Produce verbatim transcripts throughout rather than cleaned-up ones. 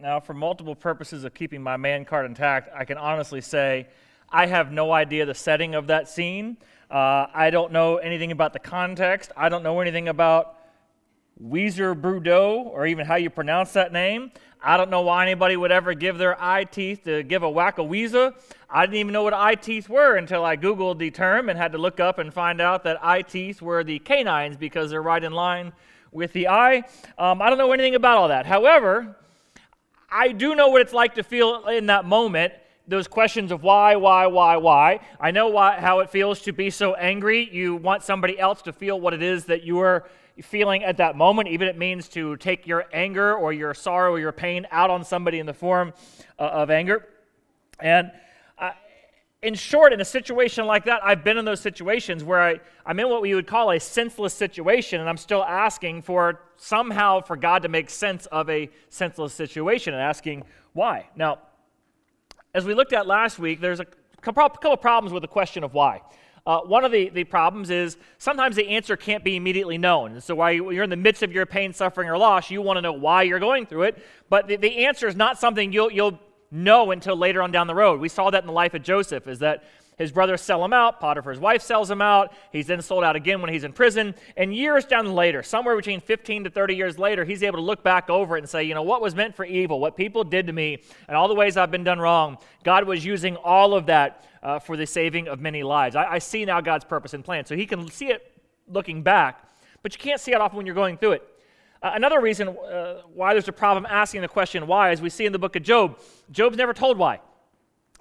Now, for multiple purposes of keeping my man card intact, I can honestly say I have no idea the setting of that scene. Uh, I don't know anything about the context. I don't know anything about Weezer Brudeau or even how you pronounce that name. I don't know why anybody would ever give their eye teeth to give a whack a Weezer. I didn't even know what eye teeth were until I Googled the term and had to look up and find out that eye teeth were the canines because they're right in line with the eye. Um, I don't know anything about all that. However, I do know what it's like to feel in that moment, those questions of why, why, why, why. I know why, how it feels to be so angry. You want somebody else to feel what it is that you are feeling at that moment, even it means to take your anger or your sorrow or your pain out on somebody in the form uh, of anger. And uh, in short, in a situation like that, I've been in those situations where I, I'm in what we would call a senseless situation, and I'm still asking for somehow for God to make sense of a senseless situation and asking why. Now, as we looked at last week, there's a couple of problems with the question of why. Uh, one of the, the problems is sometimes the answer can't be immediately known. And so while you're in the midst of your pain, suffering, or loss, you want to know why you're going through it. But the, the answer is not something you'll, you'll know until later on down the road. We saw that in the life of Joseph, is that his brothers sell him out, Potiphar's wife sells him out, he's then sold out again when he's in prison. And years down later, somewhere between fifteen to thirty years later, he's able to look back over it and say, you know, what was meant for evil, what people did to me, and all the ways I've been done wrong, God was using all of that uh, for the saving of many lives. I, I see now God's purpose and plan. So he can see it looking back, but you can't see it often when you're going through it. Uh, another reason uh, why there's a problem asking the question why is we see in the book of Job, Job's never told why.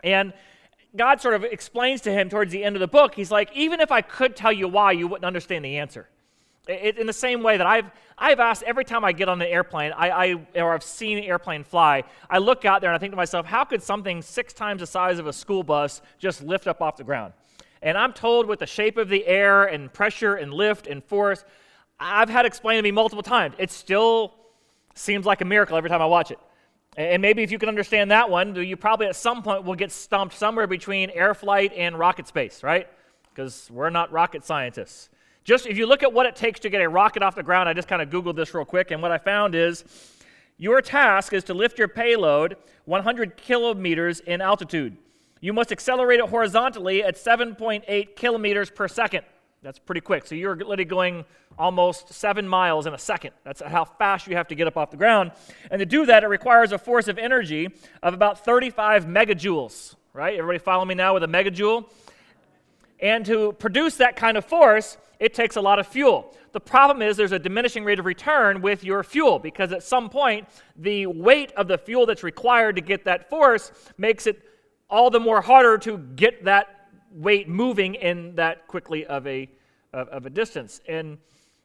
And God sort of explains to him towards the end of the book, he's like, even if I could tell you why, you wouldn't understand the answer. It, in the same way that I've, I've asked every time I get on an airplane, I, I, or I've seen an airplane fly, I look out there and I think to myself, how could something six times the size of a school bus just lift up off the ground? And I'm told with the shape of the air and pressure and lift and force, I've had explained to me multiple times. It still seems like a miracle every time I watch it. And maybe if you can understand that one, you probably at some point will get stumped somewhere between air flight and rocket space, right? Because we're not rocket scientists. Just if you look at what it takes to get a rocket off the ground, I just kind of Googled this real quick, and what I found is your task is to lift your payload one hundred kilometers in altitude. You must accelerate it horizontally at seven point eight kilometers per second. That's pretty quick. So you're literally going almost seven miles in a second. That's how fast you have to get up off the ground. And to do that, it requires a force of energy of about thirty-five megajoules, right? Everybody follow me now with a megajoule? And to produce that kind of force, it takes a lot of fuel. The problem is there's a diminishing rate of return with your fuel because at some point, the weight of the fuel that's required to get that force makes it all the more harder to get that weight moving in that quickly of a of, of a distance. And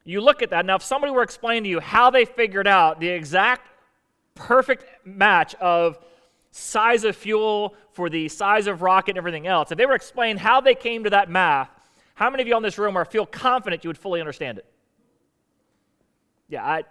you look at that. Now, if somebody were explaining to you how they figured out the exact perfect match of size of fuel for the size of rocket and everything else, if they were explaining how they came to that math, how many of you in this room are feel confident you would fully understand it? Yeah, I,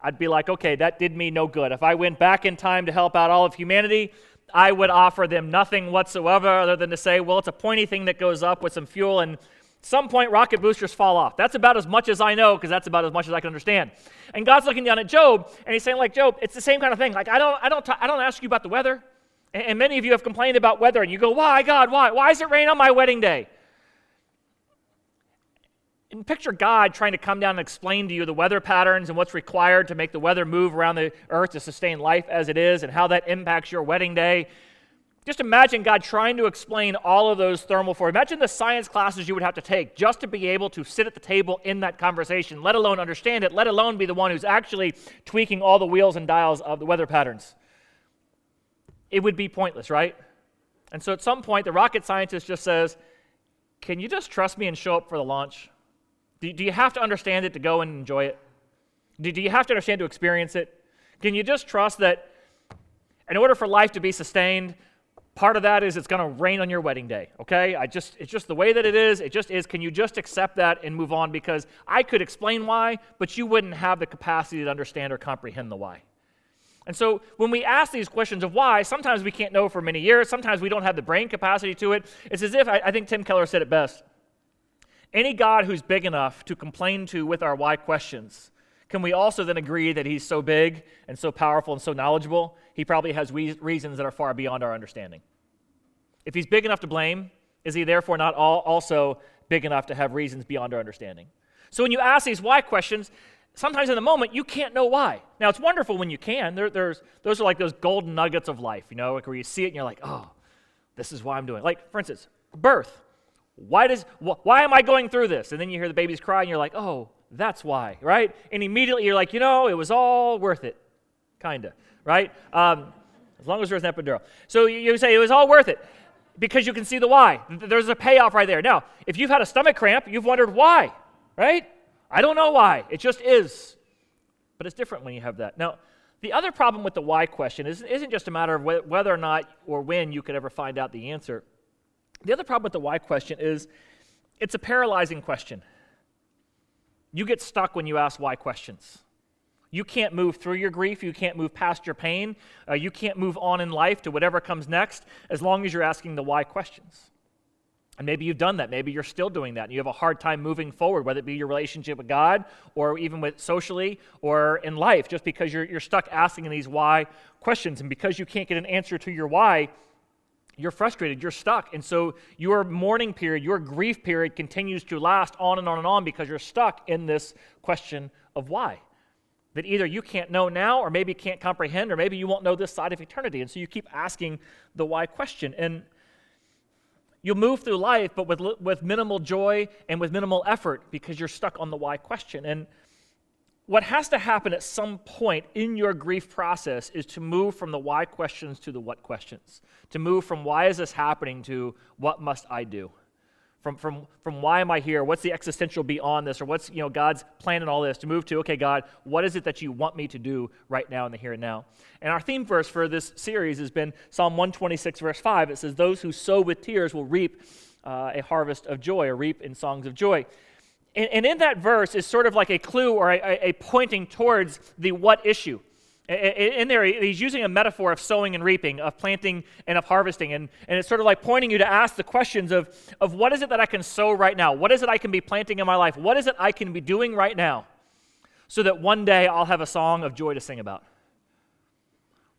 I'd be like, okay, that did me no good. If I went back in time to help out all of humanity, I would offer them nothing whatsoever other than to say, well, it's a pointy thing that goes up with some fuel, and at some point rocket boosters fall off. That's about as much as I know because that's about as much as I can understand. And God's looking down at Job, and he's saying, like, Job, it's the same kind of thing. Like, I don't, I don't, t- I don't ask you about the weather. And, and many of you have complained about weather, and you go, why, God, why? Why is it rain on my wedding day? And picture God trying to come down and explain to you the weather patterns and what's required to make the weather move around the earth to sustain life as it is and how that impacts your wedding day. Just imagine God trying to explain all of those thermal forces. Imagine the science classes you would have to take just to be able to sit at the table in that conversation, let alone understand it, let alone be the one who's actually tweaking all the wheels and dials of the weather patterns. It would be pointless, right? And so at some point, the rocket scientist just says, can you just trust me and show up for the launch? Do you have to understand it to go and enjoy it? Do you have to understand to experience it? Can you just trust that in order for life to be sustained, part of that is it's going to rain on your wedding day, okay? I just it's just the way that it is. It just is. Can you just accept that and move on? Because I could explain why, but you wouldn't have the capacity to understand or comprehend the why. And so when we ask these questions of why, sometimes we can't know for many years. Sometimes we don't have the brain capacity to it. It's as if, I, I think Tim Keller said it best, any God who's big enough to complain to with our why questions Can we also then agree that he's so big and so powerful and so knowledgeable, he probably has re- reasons that are far beyond our understanding? If he's big enough to blame, is he therefore not all also big enough to have reasons beyond our understanding? So when you ask these why questions, sometimes in the moment, you can't know why. Now, it's wonderful when you can. There, there's, those are like those golden nuggets of life, you know, like where you see it and you're like, oh, this is why I'm doing it. Like, for instance, birth. Why does wh- why am I going through this? And then you hear the babies cry and you're like, oh, that's why, right? And immediately you're like, you know, it was all worth it, kind of, right? Um, as long as there's an epidural. So you, you say it was all worth it because you can see the why. There's a payoff right there. Now, if you've had a stomach cramp, you've wondered why, right? I don't know why. It just is. But it's different when you have that. Now, the other problem with the why question is, isn't just a matter of wh- whether or not or when you could ever find out the answer. The other problem with the why question is it's a paralyzing question. You get stuck when you ask why questions. You can't move through your grief. You can't move past your pain. Uh, you can't move on in life to whatever comes next as long as you're asking the why questions. And maybe you've done that. Maybe you're still doing that. And you have a hard time moving forward, whether it be your relationship with God or even with socially or in life, just because you're, you're stuck asking these why questions. And because you can't get an answer to your why, you're frustrated, you're stuck, and so your mourning period, your grief period continues to last on and on and on because you're stuck in this question of why. That either you can't know now or maybe can't comprehend or maybe you won't know this side of eternity, and so you keep asking the why question. And you'll move through life but with, with minimal joy and with minimal effort because you're stuck on the why question. And what has to happen at some point in your grief process is to move from the why questions to the what questions, to move from why is this happening to what must I do, from from from why am I here, what's the existential beyond this, or what's, you know, God's plan in all this, to move to, okay, God, what is it that you want me to do right now in the here and now? And our theme verse for this series has been Psalm one twenty-six, verse five. It says, those who sow with tears will reap uh, a harvest of joy, or reap in songs of joy. And in that verse is sort of like a clue or a, a pointing towards the what issue. In there, he's using a metaphor of sowing and reaping, of planting and of harvesting. And, and it's sort of like pointing you to ask the questions of, of what is it that I can sow right now? What is it I can be planting in my life? What is it I can be doing right now so that one day I'll have a song of joy to sing about?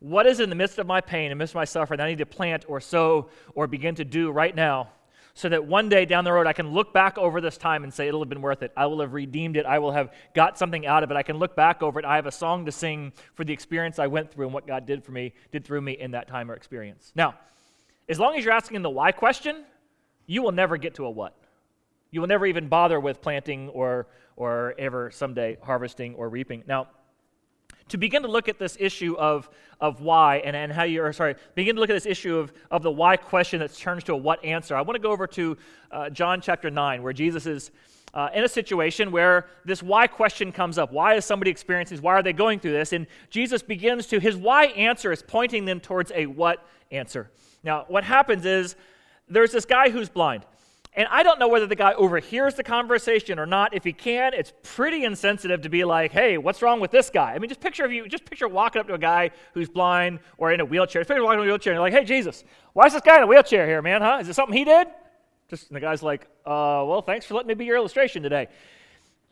What is in the midst of my pain, in the midst of my suffering, that I need to plant or sow or begin to do right now, so that one day down the road I can look back over this time and say it'll have been worth it. I will have redeemed it. I will have got something out of it. I can look back over it. I have a song to sing for the experience I went through and what God did for me, did through me in that time or experience. Now, as long as you're asking the why question, you will never get to a what. You will never even bother with planting or, or ever someday harvesting or reaping. Now, to begin to look at this issue of, of why and, and how you, or sorry, begin to look at this issue of, of the why question that turns to a what answer, I want to go over to uh, John chapter nine, where Jesus is uh, in a situation where this why question comes up. Why is somebody experiencing this? Why are they going through this? And Jesus begins to, his why answer is pointing them towards a what answer. Now, what happens is there's this guy who's blind. And I don't know whether the guy overhears the conversation or not. If he can, it's pretty insensitive to be like, hey, what's wrong with this guy? I mean, just picture if you just picture walking up to a guy who's blind or in a wheelchair. Just picture walking up to a wheelchair and you're like, hey, Jesus, why is this guy in a wheelchair here, man, huh? Is it something he did? Just and the guy's like, uh, well, thanks for letting me be your illustration today.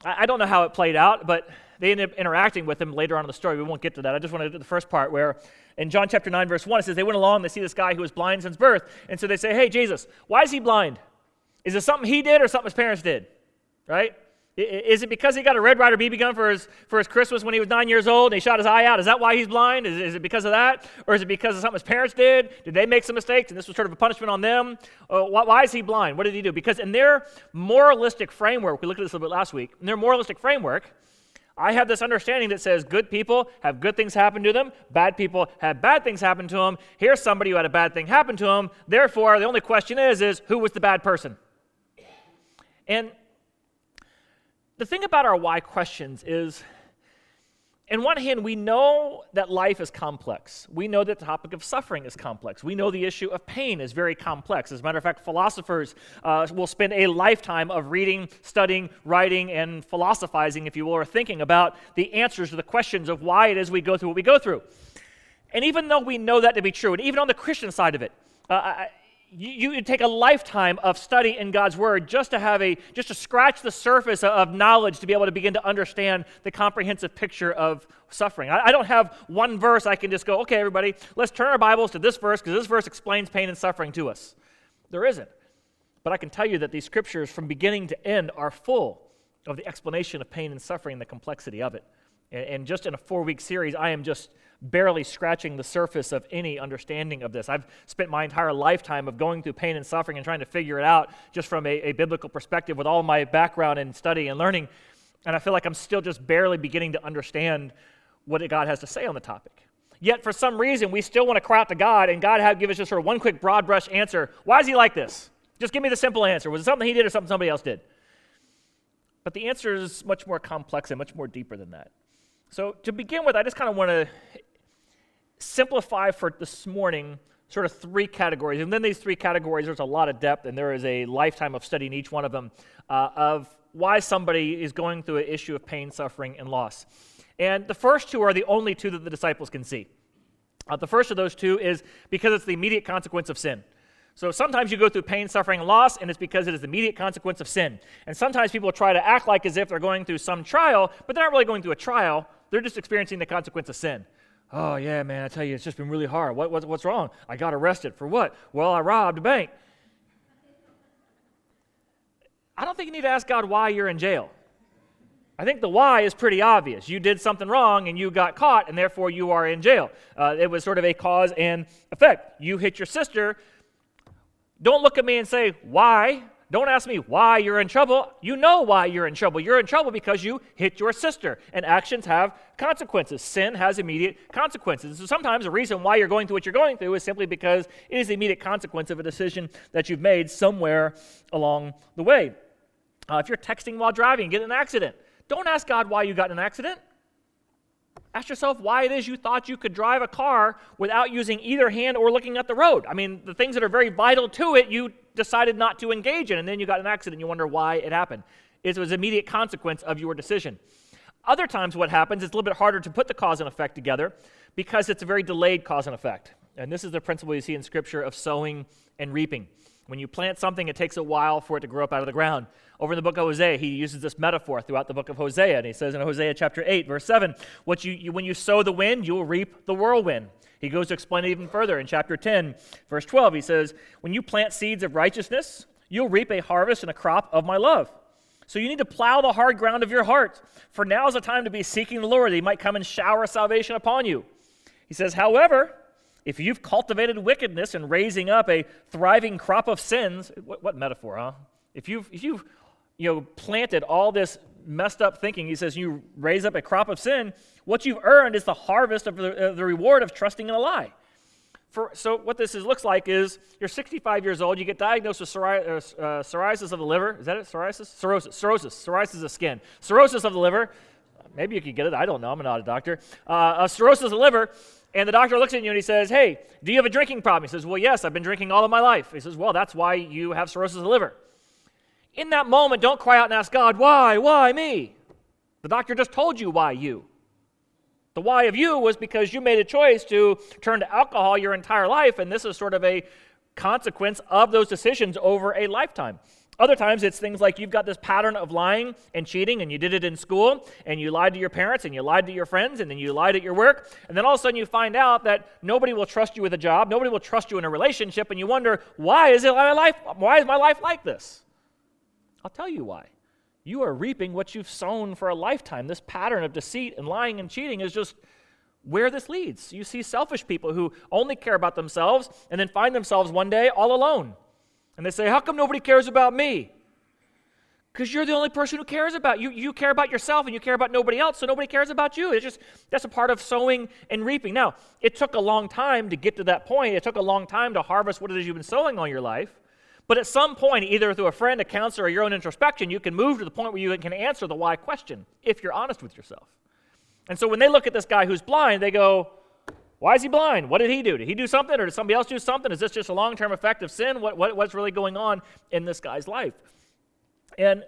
I, I don't know how it played out, but they ended up interacting with him later on in the story. We won't get to that. I just want to do the first part where in John chapter nine, verse one, it says they went along and they see this guy who was blind since birth. And so they say, hey, Jesus, why is he blind? Is it something he did or something his parents did, right? Is it because he got a Red Ryder B B gun for his for his Christmas when he was nine years old and he shot his eye out? Is that why he's blind? Is, is it because of that? Or is it because of something his parents did? Did they make some mistakes and this was sort of a punishment on them? Uh, why, why is he blind? What did he do? Because in their moralistic framework, we looked at this a little bit last week, in their moralistic framework, I have this understanding that says good people have good things happen to them, bad people have bad things happen to them. Here's somebody who had a bad thing happen to them. Therefore, the only question is, is who was the bad person? And the thing about our why questions is, on one hand, we know that life is complex. We know that the topic of suffering is complex. We know the issue of pain is very complex. As a matter of fact, philosophers uh, will spend a lifetime of reading, studying, writing, and philosophizing, if you will, or thinking about the answers to the questions of why it is we go through what we go through. And even though we know that to be true, and even on the Christian side of it, uh, I, You, you take a lifetime of study in God's Word just to have a, just to scratch the surface of knowledge to be able to begin to understand the comprehensive picture of suffering. I, I don't have one verse I can just go, okay, everybody, let's turn our Bibles to this verse because this verse explains pain and suffering to us. There isn't. But I can tell you that these scriptures from beginning to end are full of the explanation of pain and suffering and the complexity of it. And, and just in a four-week series, I am just barely scratching the surface of any understanding of this. I've spent my entire lifetime of going through pain and suffering and trying to figure it out just from a, a biblical perspective with all my background in study and learning, and I feel like I'm still just barely beginning to understand what God has to say on the topic. Yet for some reason, we still want to cry out to God, and God have give us just sort of one quick broad brush answer. Why is he like this? Just give me the simple answer. Was it something he did or something somebody else did? But the answer is much more complex and much more deeper than that. So to begin with, I just kind of want to simplify for this morning sort of three categories. And then these three categories, there's a lot of depth, and there is a lifetime of study in each one of them uh, of why somebody is going through an issue of pain, suffering, and loss. And the first two are the only two that the disciples can see. Uh, the first of those two is because it's the immediate consequence of sin. So sometimes you go through pain, suffering, and loss, and it's because it is the immediate consequence of sin. And sometimes people try to act like as if they're going through some trial, but they're not really going through a trial. They're just experiencing the consequence of sin. Oh, yeah, man, I tell you, it's just been really hard. What, what, what's wrong? I got arrested. For what? Well, I robbed a bank. I don't think you need to ask God why you're in jail. I think the why is pretty obvious. You did something wrong, and you got caught, and therefore you are in jail. Uh, it was sort of a cause and effect. You hit your sister. Don't look at me and say, why? Don't ask me why you're in trouble. You know why you're in trouble. You're in trouble because you hit your sister, and actions have consequences. Sin has immediate consequences. So sometimes the reason why you're going through what you're going through is simply because it is the immediate consequence of a decision that you've made somewhere along the way. Uh, if you're texting while driving and get in an accident, don't ask God why you got in an accident. Ask yourself why it is you thought you could drive a car without using either hand or looking at the road. I mean, the things that are very vital to it, you decided not to engage in, and then you got in an accident and you wonder why it happened. It was immediate consequence of your decision. Other times what happens, it's a little bit harder to put the cause and effect together because it's a very delayed cause and effect. And this is the principle you see in Scripture of sowing and reaping. When you plant something, it takes a while for it to grow up out of the ground. Over in the book of Hosea, he uses this metaphor throughout the book of Hosea, and he says in Hosea chapter eight, verse seven, what you, you, when you sow the wind, you will reap the whirlwind. He goes to explain it even further in chapter ten, verse twelve. He says, when you plant seeds of righteousness, you'll reap a harvest and a crop of my love. So you need to plow the hard ground of your heart, for now is the time to be seeking the Lord, that he might come and shower salvation upon you. He says, however, if you've cultivated wickedness and raising up a thriving crop of sins, what, what metaphor, huh? If you've, if you've you know, planted all this messed up thinking, he says you raise up a crop of sin, what you've earned is the harvest of the, of the reward of trusting in a lie. For, so what this is, looks like is you're sixty-five years old, you get diagnosed with psori- uh, psoriasis of the liver. Is that it? Psoriasis? Cirrhosis. Cirrhosis. Psoriasis of skin. Cirrhosis of the liver. Maybe you could get it. I don't know. I'm not a doctor. Uh, a cirrhosis of the liver. And the doctor looks at you and he says, hey, do you have a drinking problem? He says, well, yes, I've been drinking all of my life. He says, well, that's why you have cirrhosis of the liver. In that moment, don't cry out and ask God, why, why me? The doctor just told you why you. The why of you was because you made a choice to turn to alcohol your entire life, and this is sort of a consequence of those decisions over a lifetime. Other times it's things like you've got this pattern of lying and cheating, and you did it in school, and you lied to your parents, and you lied to your friends, and then you lied at your work, and then all of a sudden you find out that nobody will trust you with a job, nobody will trust you in a relationship, and you wonder, why is it my life? Why is my life like this? I'll tell you why. You are reaping what you've sown for a lifetime. This pattern of deceit and lying and cheating is just where this leads. You see selfish people who only care about themselves and then find themselves one day all alone. And they say, how come nobody cares about me? Because you're the only person who cares about you. You care about yourself and you care about nobody else, so nobody cares about you. It's just, that's a part of sowing and reaping. Now, it took a long time to get to that point. It took a long time to harvest what it is you've been sowing all your life. But at some point, either through a friend, a counselor, or your own introspection, you can move to the point where you can answer the why question if you're honest with yourself. And so when they look at this guy who's blind, they go, why is he blind? What did he do? Did he do something, or did somebody else do something? Is this just a long-term effect of sin? What, what, what's really going on in this guy's life? And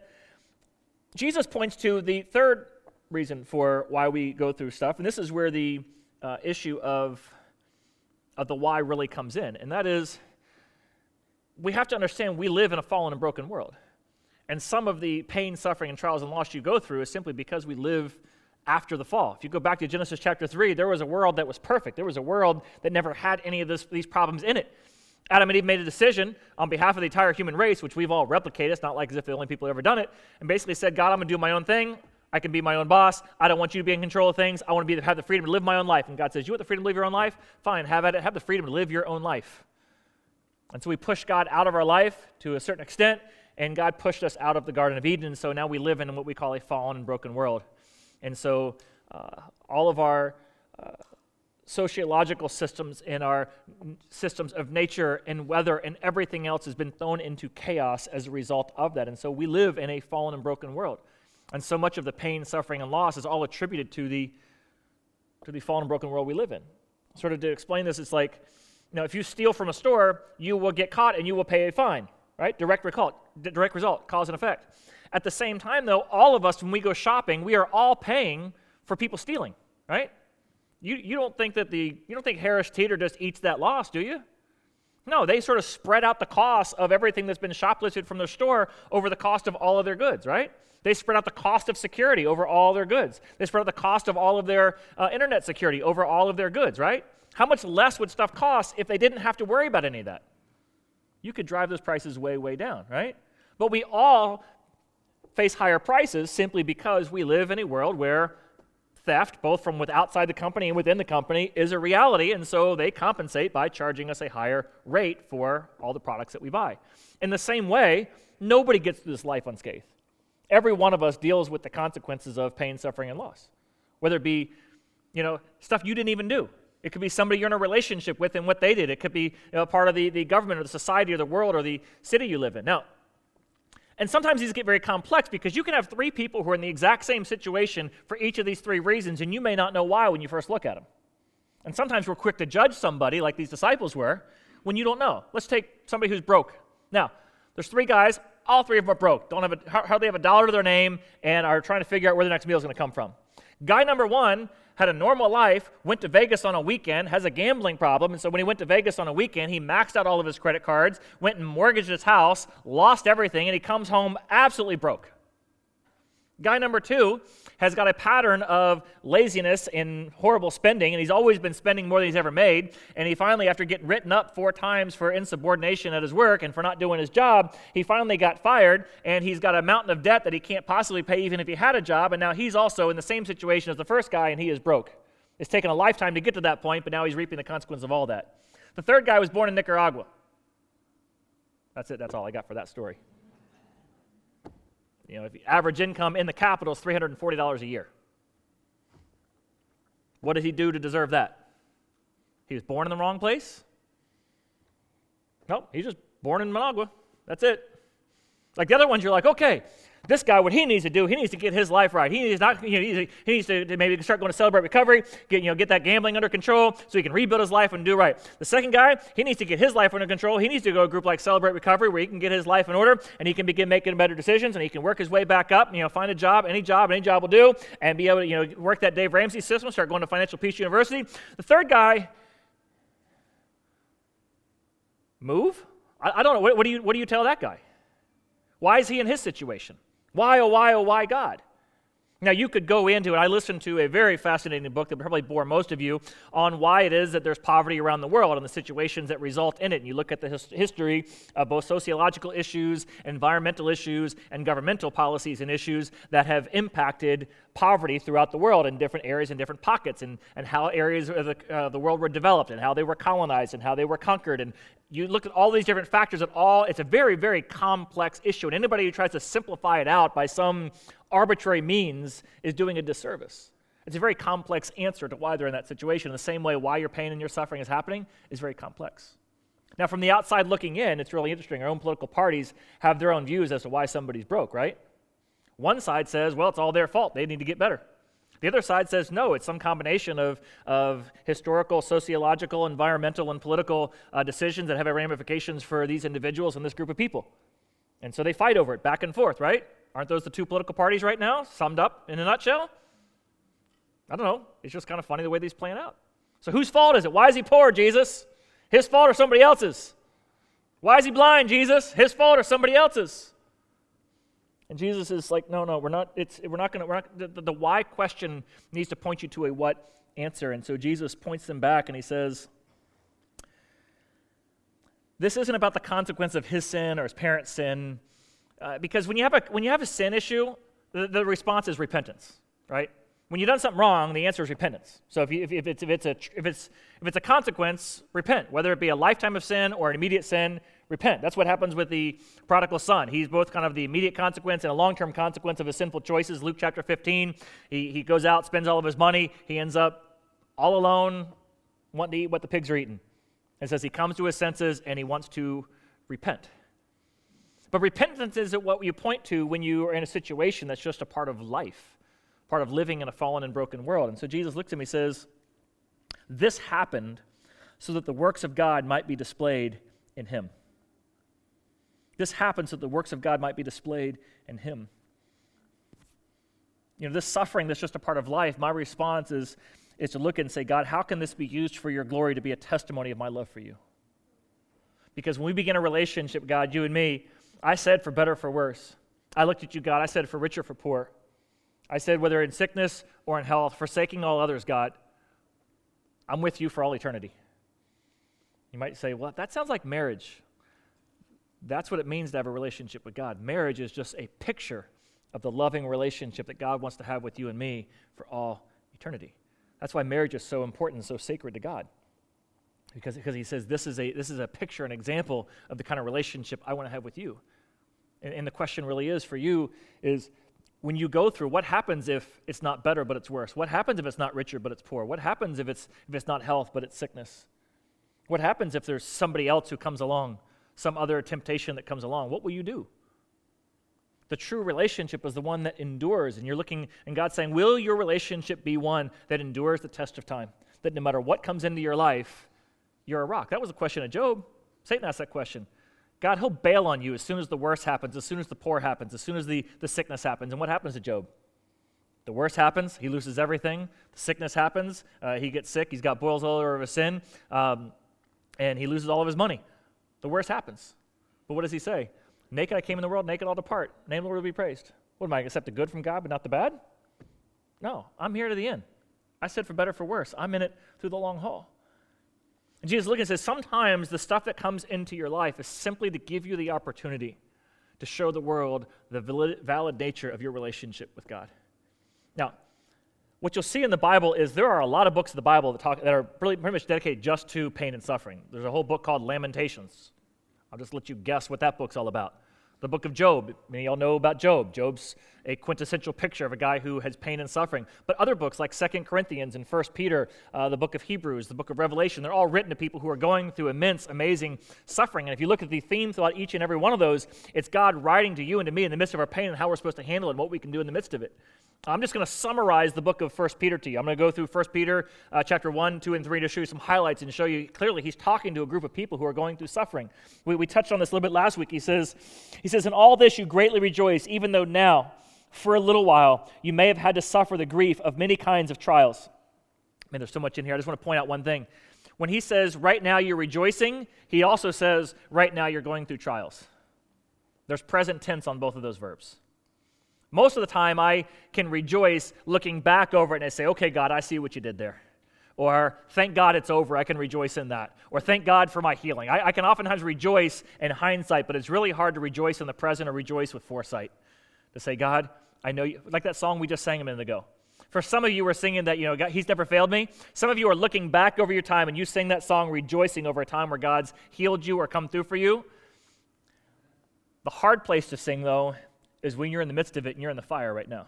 Jesus points to the third reason for why we go through stuff, and this is where the uh, issue of, of the why really comes in, and that is we have to understand we live in a fallen and broken world. And some of the pain, suffering, and trials and loss you go through is simply because we live after the fall. If you go back to Genesis chapter three, there was a world that was perfect. There was a world that never had any of this, these problems in it. Adam and Eve made a decision on behalf of the entire human race, which we've all replicated. It's not like as if the only people who've ever done it. And basically said, God, I'm going to do my own thing. I can be my own boss. I don't want you to be in control of things. I want to be, have the freedom to live my own life. And God says, you want the freedom to live your own life? Fine, have at it. Have the freedom to live your own life. And so we pushed God out of our life to a certain extent, and God pushed us out of the Garden of Eden. So now we live in what we call a fallen and broken world. And so uh, all of our uh, sociological systems and our systems of nature and weather and everything else has been thrown into chaos as a result of that. And so we live in a fallen and broken world. And so much of the pain, suffering, and loss is all attributed to the, to the fallen and broken world we live in. Sort of to explain this, it's like, you know, if you steal from a store, you will get caught and you will pay a fine, right? Direct result, direct result, cause and effect. At the same time, though, all of us, when we go shopping, we are all paying for people stealing, right? You, you don't think that the, you don't think Harris Teeter just eats that loss, do you? No, they sort of spread out the cost of everything that's been shoplifted from their store over the cost of all of their goods, right? They spread out the cost of security over all their goods. They spread out the cost of all of their uh, internet security over all of their goods, right? How much less would stuff cost if they didn't have to worry about any of that? You could drive those prices way, way down, right? But we all face higher prices simply because we live in a world where theft, both from outside the company and within the company, is a reality, and so they compensate by charging us a higher rate for all the products that we buy. In the same way, nobody gets through this life unscathed. Every one of us deals with the consequences of pain, suffering, and loss, whether it be, you know, stuff you didn't even do. It could be somebody you're in a relationship with and what they did. It could be, you know, part of the, the government or the society or the world or the city you live in. Now, and sometimes these get very complex because you can have three people who are in the exact same situation for each of these three reasons, and you may not know why when you first look at them. And sometimes we're quick to judge somebody, like these disciples were, when you don't know. Let's take somebody who's broke. Now, there's three guys. All three of them are broke. Don't have a, hardly have a dollar to their name and are trying to figure out where their next meal is going to come from. Guy number one had a normal life, went to Vegas on a weekend, has a gambling problem, and so when he went to Vegas on a weekend, he maxed out all of his credit cards, went and mortgaged his house, lost everything, and he comes home absolutely broke. Guy number two has got a pattern of laziness and horrible spending, and he's always been spending more than he's ever made, and he finally, after getting written up four times for insubordination at his work and for not doing his job, he finally got fired, and he's got a mountain of debt that he can't possibly pay even if he had a job, and now he's also in the same situation as the first guy, and he is broke. It's taken a lifetime to get to that point, but now he's reaping the consequence of all that. The third guy was born in Nicaragua. That's it. That's all I got for that story. You know, if the average income in the capital is three hundred forty dollars a year. What did he do to deserve that? He was born in the wrong place? Nope, he's just born in Managua. That's it. Like the other ones, you're like, okay, this guy, what he needs to do, he needs to get his life right. He needs, not, you know, he needs, to, he needs to maybe start going to Celebrate Recovery, get, you know, get that gambling under control so he can rebuild his life and do right. The second guy, he needs to get his life under control. He needs to go to a group like Celebrate Recovery where he can get his life in order and he can begin making better decisions and he can work his way back up, you know, find a job, any job, any job will do, and be able to, you know, work that Dave Ramsey system, start going to Financial Peace University. The third guy, move? I, I don't know. What, what do you, what do you tell that guy? Why is he in his situation? Why, oh, why, oh, why God? Now, you could go into it. I listened to a very fascinating book that probably bore most of you on why it is that there's poverty around the world and the situations that result in it. And you look at the his history of both sociological issues, environmental issues, and governmental policies and issues that have impacted poverty throughout the world in different areas and different pockets, and, and how areas of the, uh, the world were developed and how they were colonized and how they were conquered. And you look at all these different factors at all. It's a very, very complex issue. And anybody who tries to simplify it out by some arbitrary means is doing a disservice. It's a very complex answer to why they're in that situation. In the same way, why your pain and your suffering is happening is very complex. Now, from the outside looking in, it's really interesting. Our own political parties have their own views as to why somebody's broke, right? One side says, well, it's all their fault. They need to get better. The other side says, no, it's some combination of, of historical, sociological, environmental, and political uh, decisions that have ramifications for these individuals and this group of people. And so they fight over it back and forth, right? Aren't those the two political parties right now, summed up in a nutshell? I don't know. It's just kind of funny the way these plan out. So whose fault is it? Why is he poor, Jesus? His fault or somebody else's? Why is he blind, Jesus? His fault or somebody else's? And Jesus is like, no, no, we're not, it's, we're not going to, the, the why question needs to point you to a what answer. And so Jesus points them back and he says, this isn't about the consequence of his sin or his parents' sin. Uh, because when you have a, when you have a sin issue, the, the response is repentance, right? When you've done something wrong, the answer is repentance. So if, you, if, if, it's, if, it's a, if, it's, if it's a consequence, repent. Whether it be a lifetime of sin or an immediate sin, repent. That's what happens with the prodigal son. He's both kind of the immediate consequence and a long-term consequence of his sinful choices. Luke chapter fifteen, he, he goes out, spends all of his money. He ends up all alone, wanting to eat what the pigs are eating. It says he comes to his senses and he wants to repent. But repentance isn't what you point to when you are in a situation that's just a part of life, part of living in a fallen and broken world. And so Jesus looks at him, he says, this happened so that the works of God might be displayed in him. This happened so that the works of God might be displayed in him. You know, this suffering that's just a part of life, my response is, is to look and say, God, how can this be used for your glory to be a testimony of my love for you? Because when we begin a relationship, God, you and me, I said for better or for worse. I looked at you, God, I said for richer or for poor. I said, whether in sickness or in health, forsaking all others, God, I'm with you for all eternity. You might say, well, that sounds like marriage. That's what it means to have a relationship with God. Marriage is just a picture of the loving relationship that God wants to have with you and me for all eternity. That's why marriage is so important, so sacred to God, because, because he says this is, a, this is a picture, an example of the kind of relationship I want to have with you. And, and the question really is for you is, when you go through, what happens if it's not better but it's worse? What happens if it's not richer but it's poor? What happens if it's if it's not health but it's sickness? What happens if there's somebody else who comes along, some other temptation that comes along? What will you do? The true relationship is the one that endures, and you're looking, and God's saying, will your relationship be one that endures the test of time? That no matter what comes into your life, you're a rock. That was the question of Job. Satan asked that question. God, he'll bail on you as soon as the worst happens, as soon as the poor happens, as soon as the, the sickness happens. And what happens to Job? The worst happens, he loses everything. The sickness happens, uh, he gets sick, he's got boils all over his sin, um, and he loses all of his money. The worst happens. But what does he say? Naked I came in the world, naked I'll depart. Name of the Lord will be praised. What am I, accept the good from God but not the bad? No, I'm here to the end. I said for better, for worse. I'm in it through the long haul. And Jesus looks and says, sometimes the stuff that comes into your life is simply to give you the opportunity to show the world the valid nature of your relationship with God. Now, what you'll see in the Bible is there are a lot of books of the Bible that, talk, that are pretty, pretty much dedicated just to pain and suffering. There's a whole book called Lamentations. I'll just let you guess what that book's all about. The book of Job, many of y'all know about Job. Job's a quintessential picture of a guy who has pain and suffering. But other books like Second Corinthians and First Peter, uh, the book of Hebrews, the book of Revelation, they're all written to people who are going through immense, amazing suffering. And if you look at the theme throughout each and every one of those, it's God writing to you and to me in the midst of our pain and how we're supposed to handle it and what we can do in the midst of it. I'm just going to summarize the book of First Peter to you. I'm going to go through First Peter uh, chapter one, two, and three to show you some highlights and show you clearly he's talking to a group of people who are going through suffering. We, we touched on this a little bit last week. He says, he says, in all this you greatly rejoice, even though now, for a little while, you may have had to suffer the grief of many kinds of trials. Man, there's so much in here. I just want to point out one thing. When he says, right now you're rejoicing, he also says, right now you're going through trials. There's present tense on both of those verbs. Most of the time, I can rejoice looking back over it and I say, okay, God, I see what you did there. Or thank God it's over, I can rejoice in that. Or thank God for my healing. I, I can oftentimes rejoice in hindsight, but it's really hard to rejoice in the present or rejoice with foresight. To say, God, I know you, like that song we just sang a minute ago. For some of you were singing that, you know, God, he's never failed me. Some of you are looking back over your time and you sing that song rejoicing over a time where God's healed you or come through for you. The hard place to sing, though, is when you're in the midst of it and you're in the fire right now.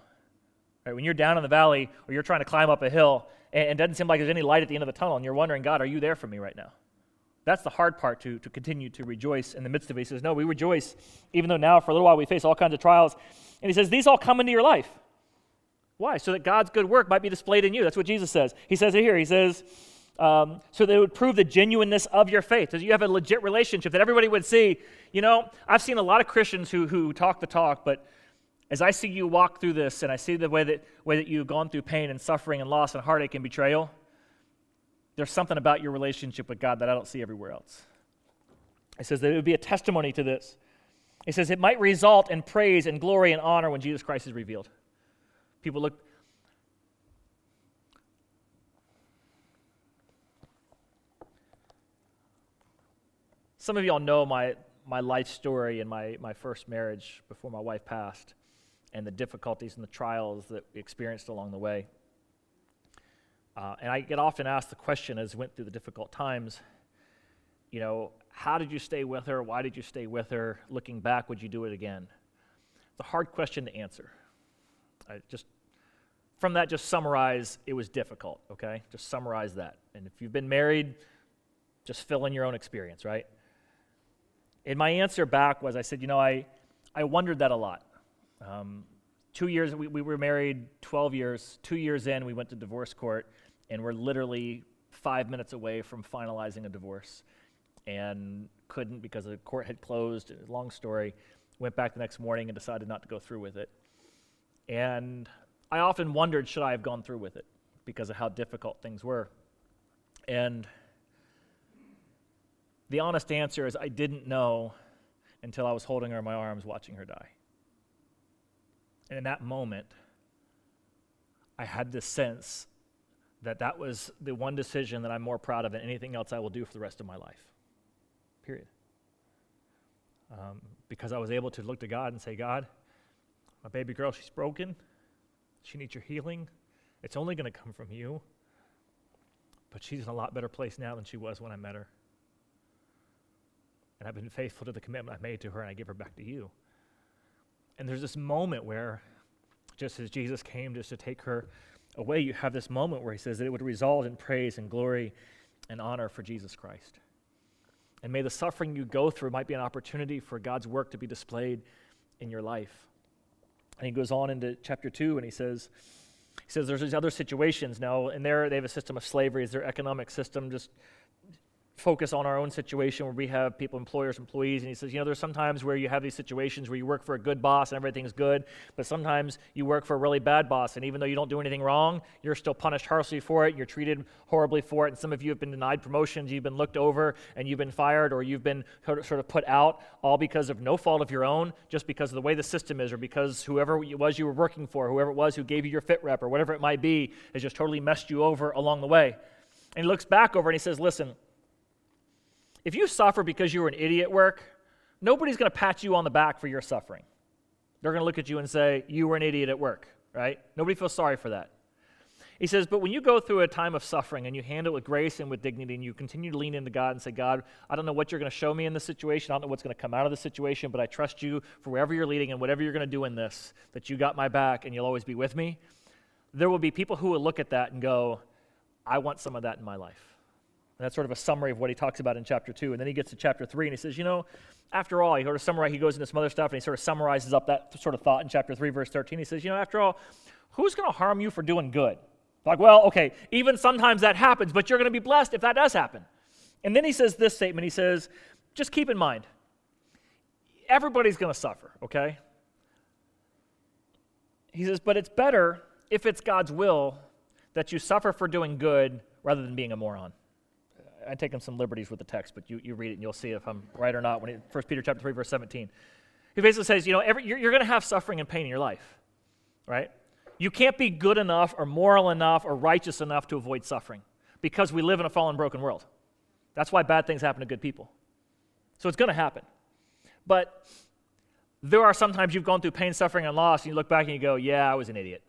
Right? When you're down in the valley or you're trying to climb up a hill and it doesn't seem like there's any light at the end of the tunnel and you're wondering, God, are you there for me right now? That's the hard part to, to continue to rejoice in the midst of it. He says, no, we rejoice even though now for a little while we face all kinds of trials. And he says, these all come into your life. Why? So that God's good work might be displayed in you. That's what Jesus says. He says it here. He says, Um, so that it would prove the genuineness of your faith, that you have a legit relationship, that everybody would see. You know, I've seen a lot of Christians who who talk the talk, but as I see you walk through this and I see the way that way that you've gone through pain and suffering and loss and heartache and betrayal, there's something about your relationship with God that I don't see everywhere else. It says that it would be a testimony to this. It says it might result in praise and glory and honor when Jesus Christ is revealed. People look. Some of y'all know my, my life story and my, my first marriage before my wife passed, and the difficulties and the trials that we experienced along the way. Uh, and I get often asked the question as we went through the difficult times, you know, how did you stay with her? Why did you stay with her? Looking back, would you do it again? It's a hard question to answer. I just, from that, just summarize, it was difficult, okay? Just summarize that. And if you've been married, just fill in your own experience, right? And my answer back was, I said, you know, I, I wondered that a lot. Um, two years, we, we were married twelve years. Two years in, we went to divorce court, and we're literally five minutes away from finalizing a divorce. And couldn't because the court had closed, long story, went back the next morning and decided not to go through with it. And I often wondered, should I have gone through with it because of how difficult things were? And the honest answer is I didn't know until I was holding her in my arms watching her die. And in that moment, I had this sense that that was the one decision that I'm more proud of than anything else I will do for the rest of my life. Period. Um, because I was able to look to God and say, God, my baby girl, she's broken. She needs your healing. It's only going to come from you. But she's in a lot better place now than she was when I met her. And I've been faithful to the commitment I made to her, and I give her back to you. And there's this moment where, just as Jesus came just to take her away, you have this moment where he says that it would result in praise and glory and honor for Jesus Christ. And may the suffering you go through might be an opportunity for God's work to be displayed in your life. And he goes on into chapter two, and he says, he says there's these other situations now, and there they have a system of slavery. It's their economic system. Just focus on our own situation where we have people, employers, employees, and he says, you know, there's sometimes where you have these situations where you work for a good boss and everything's good, but sometimes you work for a really bad boss, and even though you don't do anything wrong, you're still punished harshly for it, you're treated horribly for it, and some of you have been denied promotions, you've been looked over, and you've been fired, or you've been sort of put out, all because of no fault of your own, just because of the way the system is, or because whoever it was you were working for, whoever it was who gave you your fit rep, or whatever it might be, has just totally messed you over along the way. And he looks back over and he says, listen, if you suffer because you were an idiot at work, nobody's going to pat you on the back for your suffering. They're going to look at you and say, you were an idiot at work, right? Nobody feels sorry for that. He says, but when you go through a time of suffering and you handle it with grace and with dignity and you continue to lean into God and say, God, I don't know what you're going to show me in this situation. I don't know what's going to come out of this situation, but I trust you for wherever you're leading and whatever you're going to do in this, that you got my back and you'll always be with me. There will be people who will look at that and go, I want some of that in my life. And that's sort of a summary of what he talks about in chapter two. And then he gets to chapter three, and he says, you know, after all, he sort of summarizes, he goes into some other stuff, and he sort of summarizes up that sort of thought in chapter three, verse thirteen. He says, you know, after all, who's going to harm you for doing good? Like, well, okay, even sometimes that happens, but you're going to be blessed if that does happen. And then he says this statement. He says, just keep in mind, everybody's going to suffer, okay? He says, but it's better if it's God's will that you suffer for doing good rather than being a moron. I take him some liberties with the text, but you, you read it and you'll see if I'm right or not. When it, First Peter chapter three, verse seventeen. He basically says, you know, every, you're, you're going to have suffering and pain in your life, right? You can't be good enough or moral enough or righteous enough to avoid suffering because we live in a fallen, broken world. That's why bad things happen to good people. So it's going to happen. But there are sometimes you've gone through pain, suffering, and loss, and you look back and you go, yeah, I was an idiot.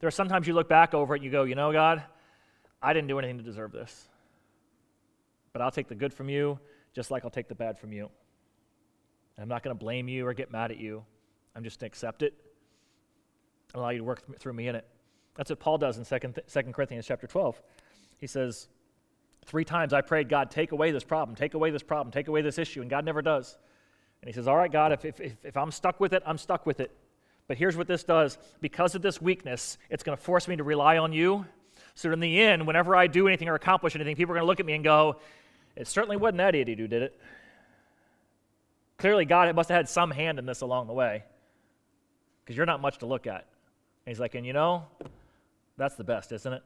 There are sometimes you look back over it and you go, you know, God, I didn't do anything to deserve this. But I'll take the good from you, just like I'll take the bad from you. And I'm not going to blame you or get mad at you. I'm just going to accept it and allow you to work through me in it. That's what Paul does in Second Corinthians chapter twelve. He says, three times I prayed, God, take away this problem, take away this problem, take away this issue, and God never does. And he says, all right, God, if, if, if I'm stuck with it, I'm stuck with it. But here's what this does. Because of this weakness, it's going to force me to rely on you. So in the end, whenever I do anything or accomplish anything, people are going to look at me and go, it certainly wasn't that idiot who did it. Clearly, God must have had some hand in this along the way because you're not much to look at. And he's like, and you know, that's the best, isn't it?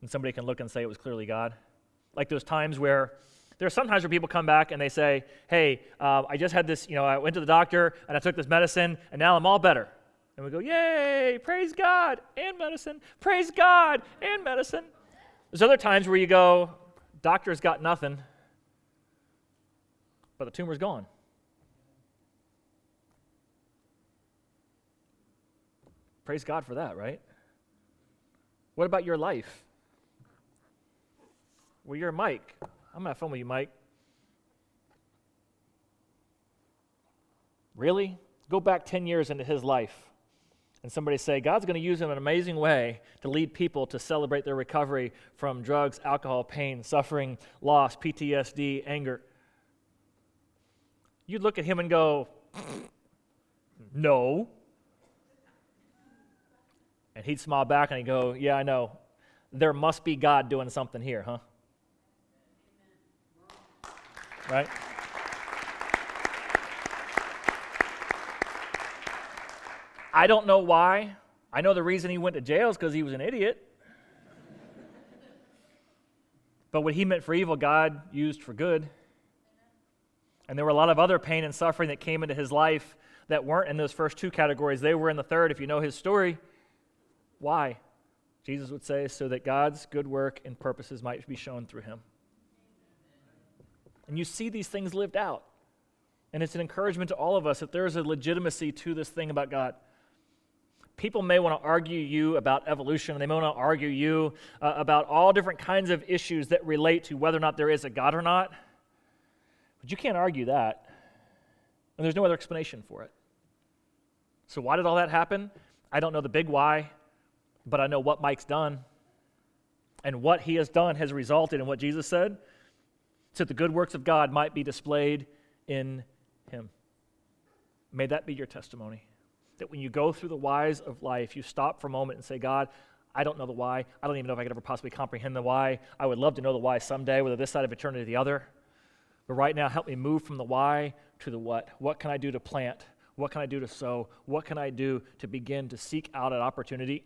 And somebody can look and say it was clearly God. Like those times where There are sometimes where people come back and they say, hey, uh, I just had this, you know, I went to the doctor and I took this medicine and now I'm all better. And we go, yay, praise God and medicine, praise God and medicine. There's other times where you go, doctor's got nothing, but the tumor's gone. Praise God for that, right? What about your life? Well, you're Mike. I'm gonna have fun with you, Mike. Really? Go back ten years into his life and somebody say, God's gonna use him in an amazing way to lead people to celebrate their recovery from drugs, alcohol, pain, suffering, loss, P T S D, anger. You'd look at him and go, no. And he'd smile back and he'd go, yeah, I know. There must be God doing something here, huh? Right? I don't know why. I know the reason he went to jail is because he was an idiot. But what he meant for evil, God used for good. And there were a lot of other pain and suffering that came into his life that weren't in those first two categories. They were in the third, if you know his story. Why? Jesus would say, so that God's good work and purposes might be shown through him. And you see these things lived out. And it's an encouragement to all of us that there is a legitimacy to this thing about God. People may want to argue you about evolution. They may want to argue you uh, about all different kinds of issues that relate to whether or not there is a God or not. But you can't argue that. And there's no other explanation for it. So why did all that happen? I don't know the big why. But I know what Mike's done, and what he has done has resulted in what Jesus said, so that the good works of God might be displayed in him. May that be your testimony, that when you go through the whys of life, you stop for a moment and say, God, I don't know the why. I don't even know if I could ever possibly comprehend the why. I would love to know the why someday, whether this side of eternity or the other. But right now, help me move from the why to the what. What can I do to plant? What can I do to sow? What can I do to begin to seek out an opportunity?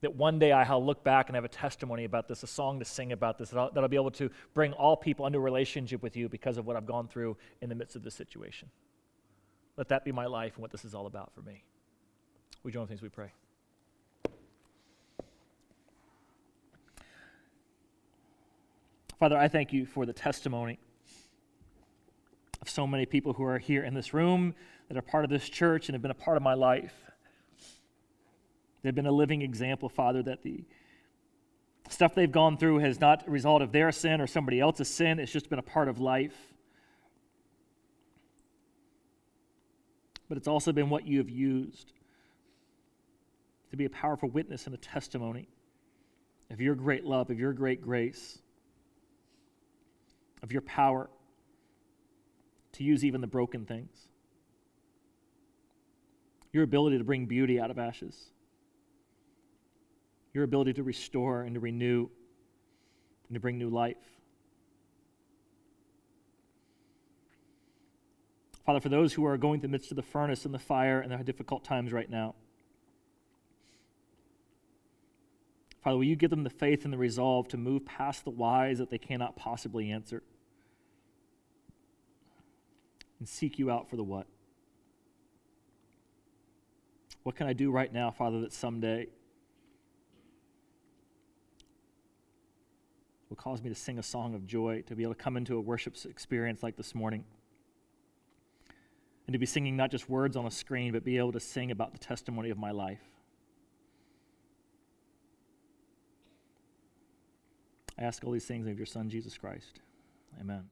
That one day I'll look back and have a testimony about this, a song to sing about this, that I'll, that I'll be able to bring all people into a relationship with you because of what I've gone through in the midst of this situation. Let that be my life and what this is all about for me. We join things we pray. Father, I thank you for the testimony of so many people who are here in this room that are part of this church and have been a part of my life. They've been a living example, Father, that the stuff they've gone through has not a result of their sin or somebody else's sin. It's just been a part of life. But it's also been what you have used to be a powerful witness and a testimony of your great love, of your great grace, of your power to use even the broken things, your ability to bring beauty out of ashes, your ability to restore and to renew and to bring new life. Father, for those who are going through the midst of the furnace and the fire and the difficult times right now, Father, will you give them the faith and the resolve to move past the whys that they cannot possibly answer and seek you out for the what? What can I do right now, Father, that someday will cause me to sing a song of joy, to be able to come into a worship experience like this morning, and to be singing not just words on a screen, but be able to sing about the testimony of my life. I ask all these things in your Son, Jesus Christ. Amen.